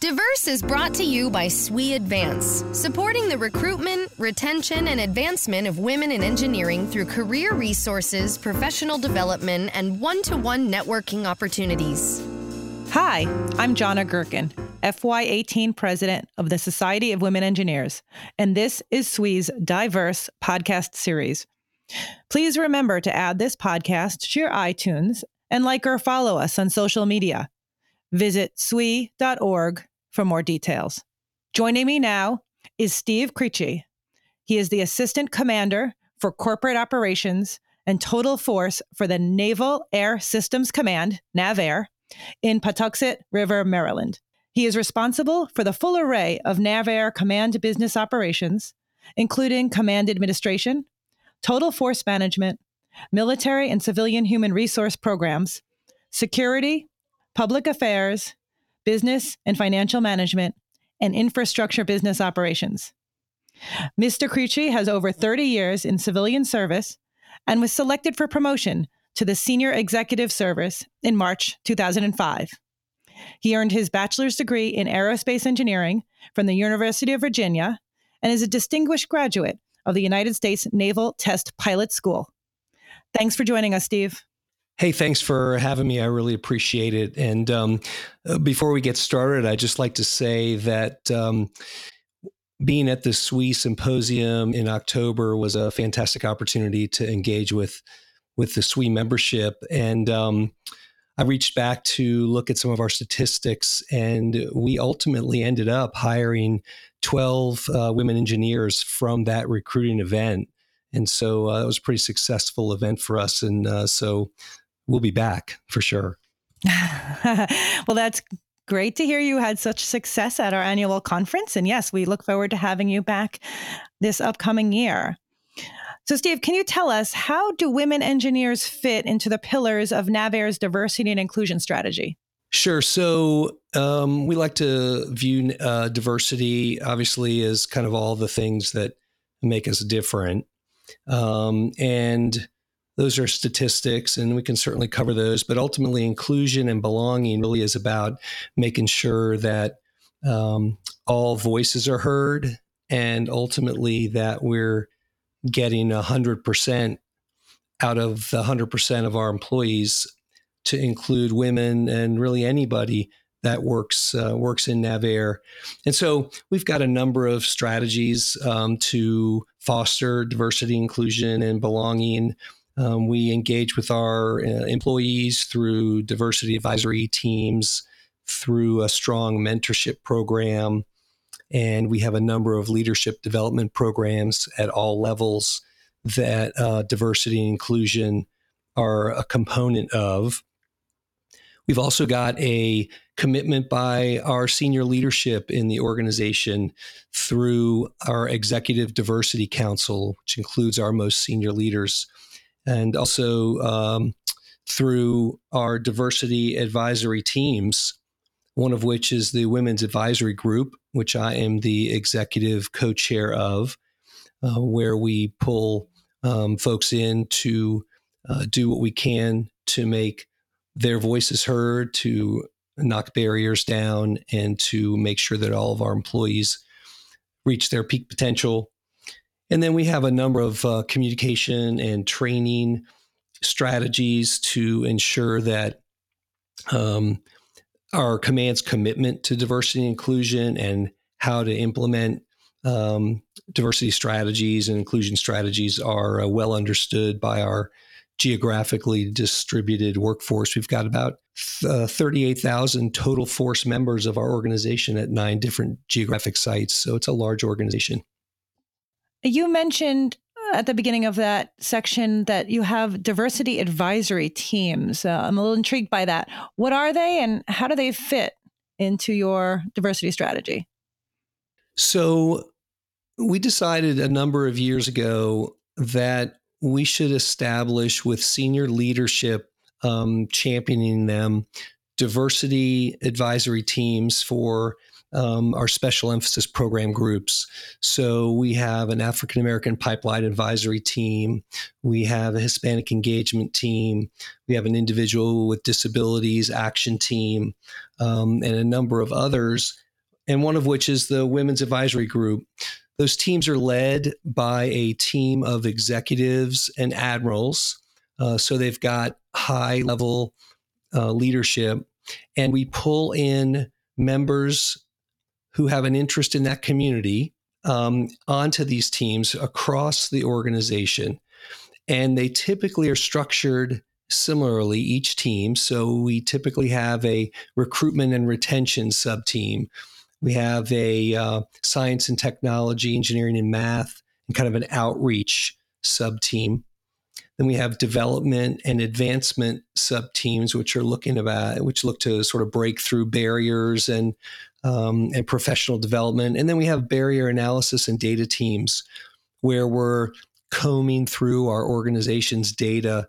Diverse is brought to you by SWE Advance, supporting the recruitment, retention, and advancement of women in engineering through career resources, professional development, and one-to-one networking opportunities. Hi, I'm Jonna Gerken, FY18 President of the Society of Women Engineers, and this is SWE's Diverse podcast series. Please remember to add this podcast to your iTunes and like or follow us on social media. Visit SWE.org for more details. Joining me now is Steve Cricchi. He is the Assistant Commander for Corporate Operations and Total Force for the Naval Air Systems Command, NAVAIR, in Patuxent River, Maryland. He is responsible for the full array of NAVAIR command business operations, including command administration, total force management, military and civilian human resource programs, security, public affairs, business and financial management, and infrastructure business operations. Mr. Cricchi has over 30 years in civilian service and was selected for promotion to the Senior Executive Service in March 2005. He earned his bachelor's degree in aerospace engineering from the University of Virginia and is a distinguished graduate of the United States Naval Test Pilot School. Thanks for joining us, Steve. Hey, thanks for having me. I really appreciate it. And before we get started, I'd just like to say that being at the SWE Symposium in October was a fantastic opportunity to engage with the SWE membership. And I reached back to look at some of our statistics, and we ultimately ended up hiring 12 women engineers from that recruiting event. And so it was a pretty successful event for us. And so we'll be back for sure. Well, that's great to hear you had such success at our annual conference. And yes, we look forward to having you back this upcoming year. So Steve, can you tell us, how do women engineers fit into the pillars of NAVAIR's diversity and inclusion strategy? Sure. So we like to view diversity, obviously, as kind of all the things that make us different. And those are statistics, and we can certainly cover those, but ultimately inclusion and belonging really is about making sure that all voices are heard, and ultimately that we're getting 100% out of the 100% of our employees to include women and really anybody that works in NAVAIR. And so we've got a number of strategies to foster diversity, inclusion, and belonging. We engage with our employees through diversity advisory teams, through a strong mentorship program, and we have a number of leadership development programs at all levels that diversity and inclusion are a component of. We've also got a commitment by our senior leadership in the organization through our Executive Diversity Council, which includes our most senior leaders, and also through our diversity advisory teams, one of which is the Women's Advisory Group, which I am the executive co-chair of, where we pull folks in to do what we can to make their voices heard, to knock barriers down, and to make sure that all of our employees reach their peak potential. And then we have a number of communication and training strategies to ensure that our command's commitment to diversity and inclusion and how to implement diversity strategies and inclusion strategies are well understood by our geographically distributed workforce. We've got about 38,000 total force members of our organization at 9 different geographic sites. So it's a large organization. You mentioned at the beginning of that section that you have diversity advisory teams. I'm a little intrigued by that. What are they, and how do they fit into your diversity strategy? So we decided a number of years ago that we should establish, with senior leadership championing them, diversity advisory teams for our special emphasis program groups. So we have an African American pipeline advisory team. We have a Hispanic engagement team. We have an individual with disabilities action team, and a number of others and one of which is the Women's Advisory Group. Those teams are led by a team of executives and admirals. So they've got high-level leadership. And we pull in members who have an interest in that community onto these teams across the organization. And they typically are structured similarly, each team. So we typically have a recruitment and retention sub-team. We have a science and technology, engineering and math, and kind of an outreach sub-team. Then we have development and advancement sub-teams, which are look to sort of break through barriers and professional development. And then we have barrier analysis and data teams, where we're combing through our organization's data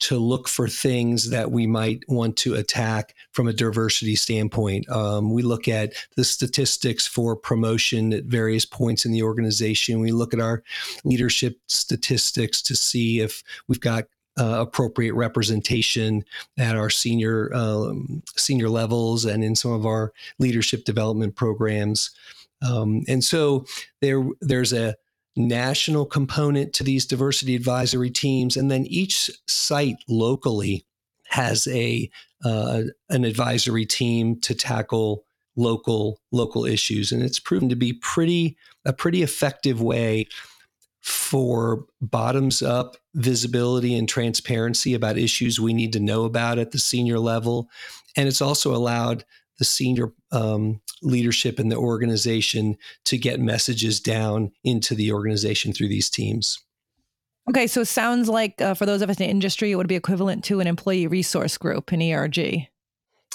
to look for things that we might want to attack from a diversity standpoint. We look at the statistics for promotion at various points in the organization. We look at our leadership statistics to see if we've got appropriate representation at our senior levels and in some of our leadership development programs. And so there's a national component to these diversity advisory teams. And then each site locally has an advisory team to tackle local issues. And it's proven to be a pretty effective way for bottoms up visibility and transparency about issues we need to know about at the senior level. And it's also allowed the senior leadership in the organization to get messages down into the organization through these teams. Okay, so it sounds like for those of us in industry, it would be equivalent to an employee resource group, an ERG.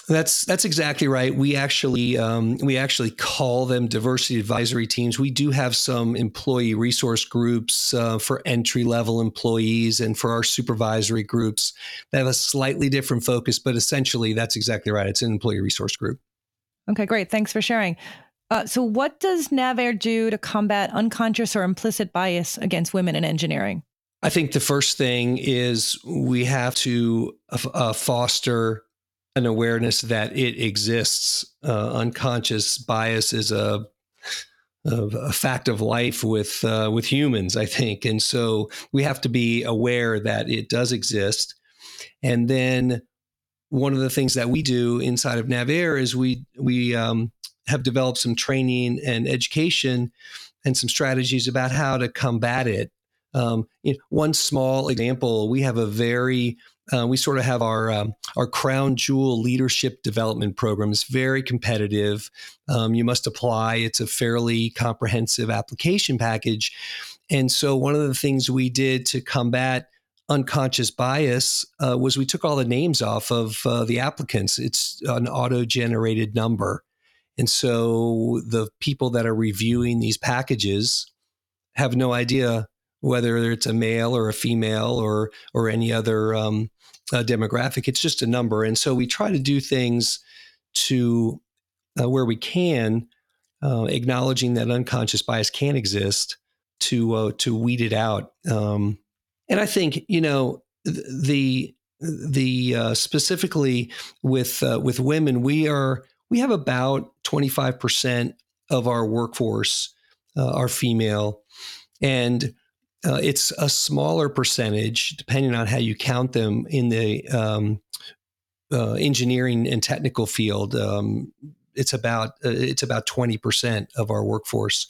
That's exactly right. We actually call them diversity advisory teams. We do have some employee resource groups for entry level employees and for our supervisory groups that have a slightly different focus, but essentially that's exactly right. It's an employee resource group. Okay, great. Thanks for sharing. So what does NAVAIR do to combat unconscious or implicit bias against women in engineering? I think the first thing is we have to foster an awareness that it exists. Unconscious bias is a fact of life with humans, I think. And so we have to be aware that it does exist. And then one of the things that we do inside of NAVAIR is we have developed some training and education and some strategies about how to combat it. One small example, we have we sort of have our crown jewel leadership development program. It's very competitive. You must apply. It's a fairly comprehensive application package. And so one of the things we did to combat unconscious bias was we took all the names off of the applicants. It's an auto-generated number. And so the people that are reviewing these packages have no idea whether it's a male or a female or any other demographic. It's just a number. And so we try to do things to where we can, acknowledging that unconscious bias can exist, to weed it out. And I think, the specifically with women, we have about 25% of our workforce are female, and it's a smaller percentage, depending on how you count them, in the engineering and technical field. It's about 20% of our workforce,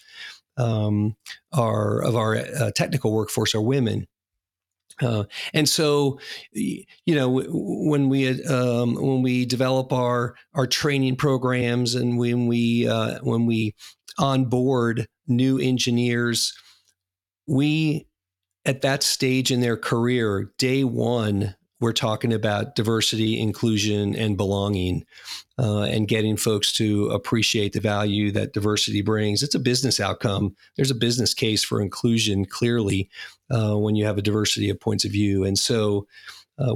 of our technical workforce, are women. And so, when we develop our training programs and when we onboard new engineers, we, at that stage in their career, day one, we're talking about diversity, inclusion, and belonging, and getting folks to appreciate the value that diversity brings. It's a business outcome. There's a business case for inclusion, clearly, when you have a diversity of points of view. And so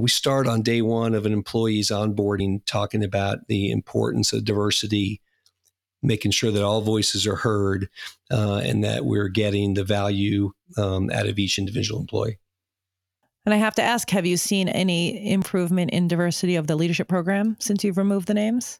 we start on day one of an employee's onboarding talking about the importance of diversity, making sure that all voices are heard, and that we're getting the value out of each individual employee. And I have to ask, have you seen any improvement in diversity of the leadership program since you've removed the names?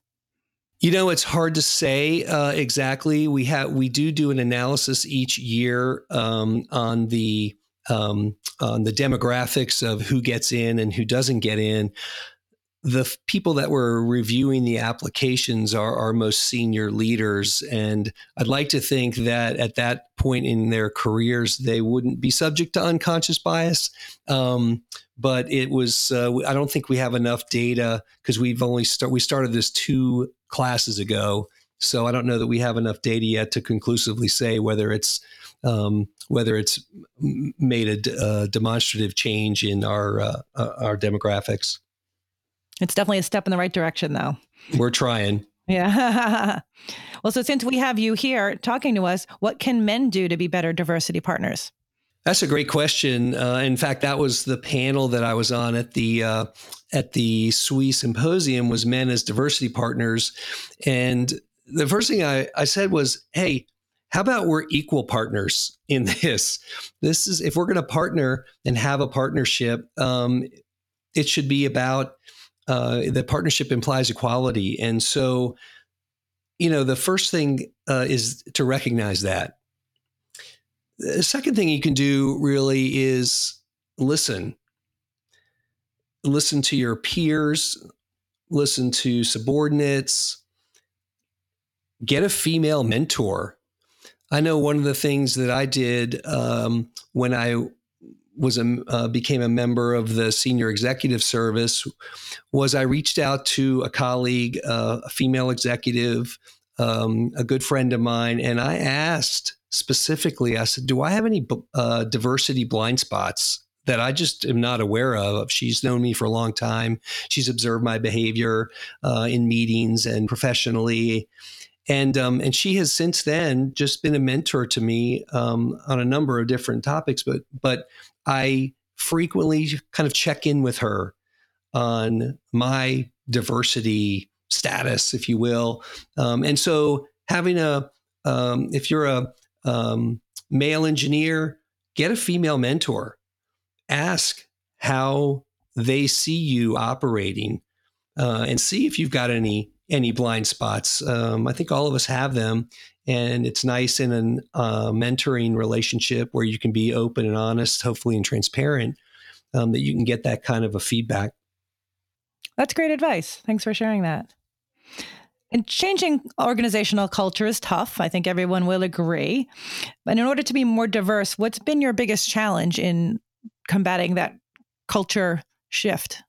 You know, it's hard to say exactly. We do an analysis each year on the demographics of who gets in and who doesn't get in. The people that were reviewing the applications are our most senior leaders. And I'd like to think that at that point in their careers, they wouldn't be subject to unconscious bias. But it was, I don't think we have enough data because we started this 2 classes ago. So I don't know that we have enough data yet to conclusively say whether it's made a demonstrative change in our demographics. It's definitely a step in the right direction, though. We're trying. Yeah. Well, so since we have you here talking to us, what can men do to be better diversity partners? That's a great question. In fact, that was the panel that I was on at the SWE symposium, was men as diversity partners. And the first thing I said was, hey, how about we're equal partners in this? This is, if we're going to partner and have a partnership, it should be about the partnership implies equality. And so, you know, the first thing is to recognize that. The second thing you can do really is listen. Listen to your peers, listen to subordinates, get a female mentor. I know one of the things that I did when I was became a member of the senior executive service was I reached out to a colleague, a female executive, a good friend of mine. And I asked specifically, I said, do I have any diversity blind spots that I just am not aware of? She's known me for a long time. She's observed my behavior in meetings and professionally. And she has since then just been a mentor to me on a number of different topics, but I frequently kind of check in with her on my diversity status, if you will. And so having if you're a male engineer, get a female mentor. Ask how they see you operating and see if you've got any blind spots. I think all of us have them, and it's nice in a mentoring relationship where you can be open and honest, hopefully, and transparent, that you can get that kind of a feedback. That's great advice. Thanks for sharing that. And changing organizational culture is tough. I think everyone will agree. But in order to be more diverse, what's been your biggest challenge in combating that culture shift?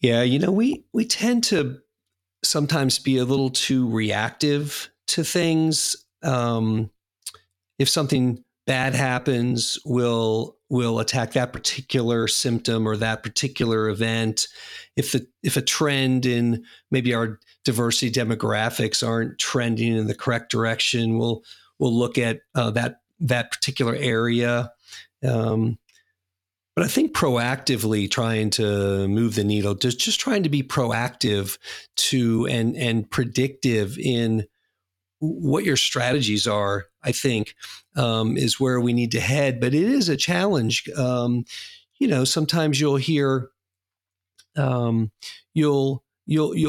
Yeah, you know, we tend to sometimes be a little too reactive to things. If something bad happens, we'll attack that particular symptom or that particular event. If a trend in maybe our diversity demographics aren't trending in the correct direction, we'll look at that particular area. But I think proactively trying to move the needle, just trying to be proactive and predictive in what your strategies are, I think, is where we need to head. But it is a challenge. You know, sometimes you'll hear, you'll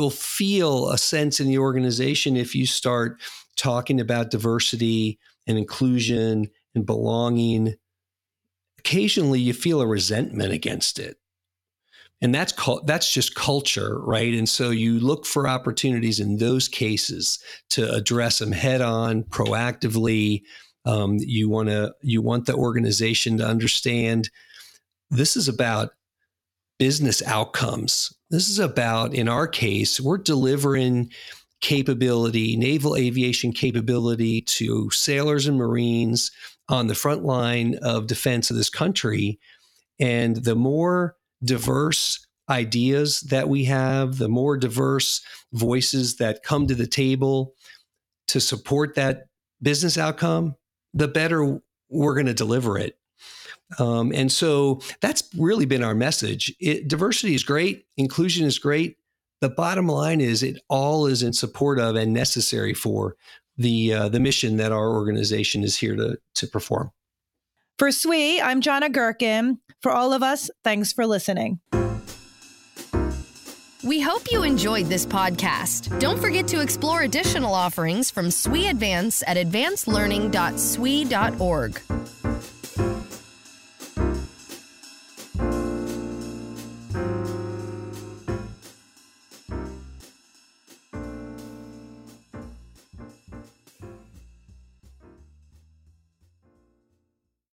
feel a sense in the organization if you start talking about diversity and inclusion and belonging. Occasionally you feel a resentment against it, and that's just culture, right? And so you look for opportunities in those cases to address them head on, proactively. You want the organization to understand this is about business outcomes. This is about, in our case, we're delivering capability, naval aviation capability to sailors and Marines on the front line of defense of this country. And the more diverse ideas that we have, the more diverse voices that come to the table to support that business outcome, the better we're going to deliver it. And so that's really been our message. Diversity is great. Inclusion is great. The bottom line is it all is in support of and necessary for the mission that our organization is here to perform. For SWE, I'm Jonna Gerken. For all of us, thanks for listening. We hope you enjoyed this podcast. Don't forget to explore additional offerings from SWE Advance at advancedlearning.swe.org.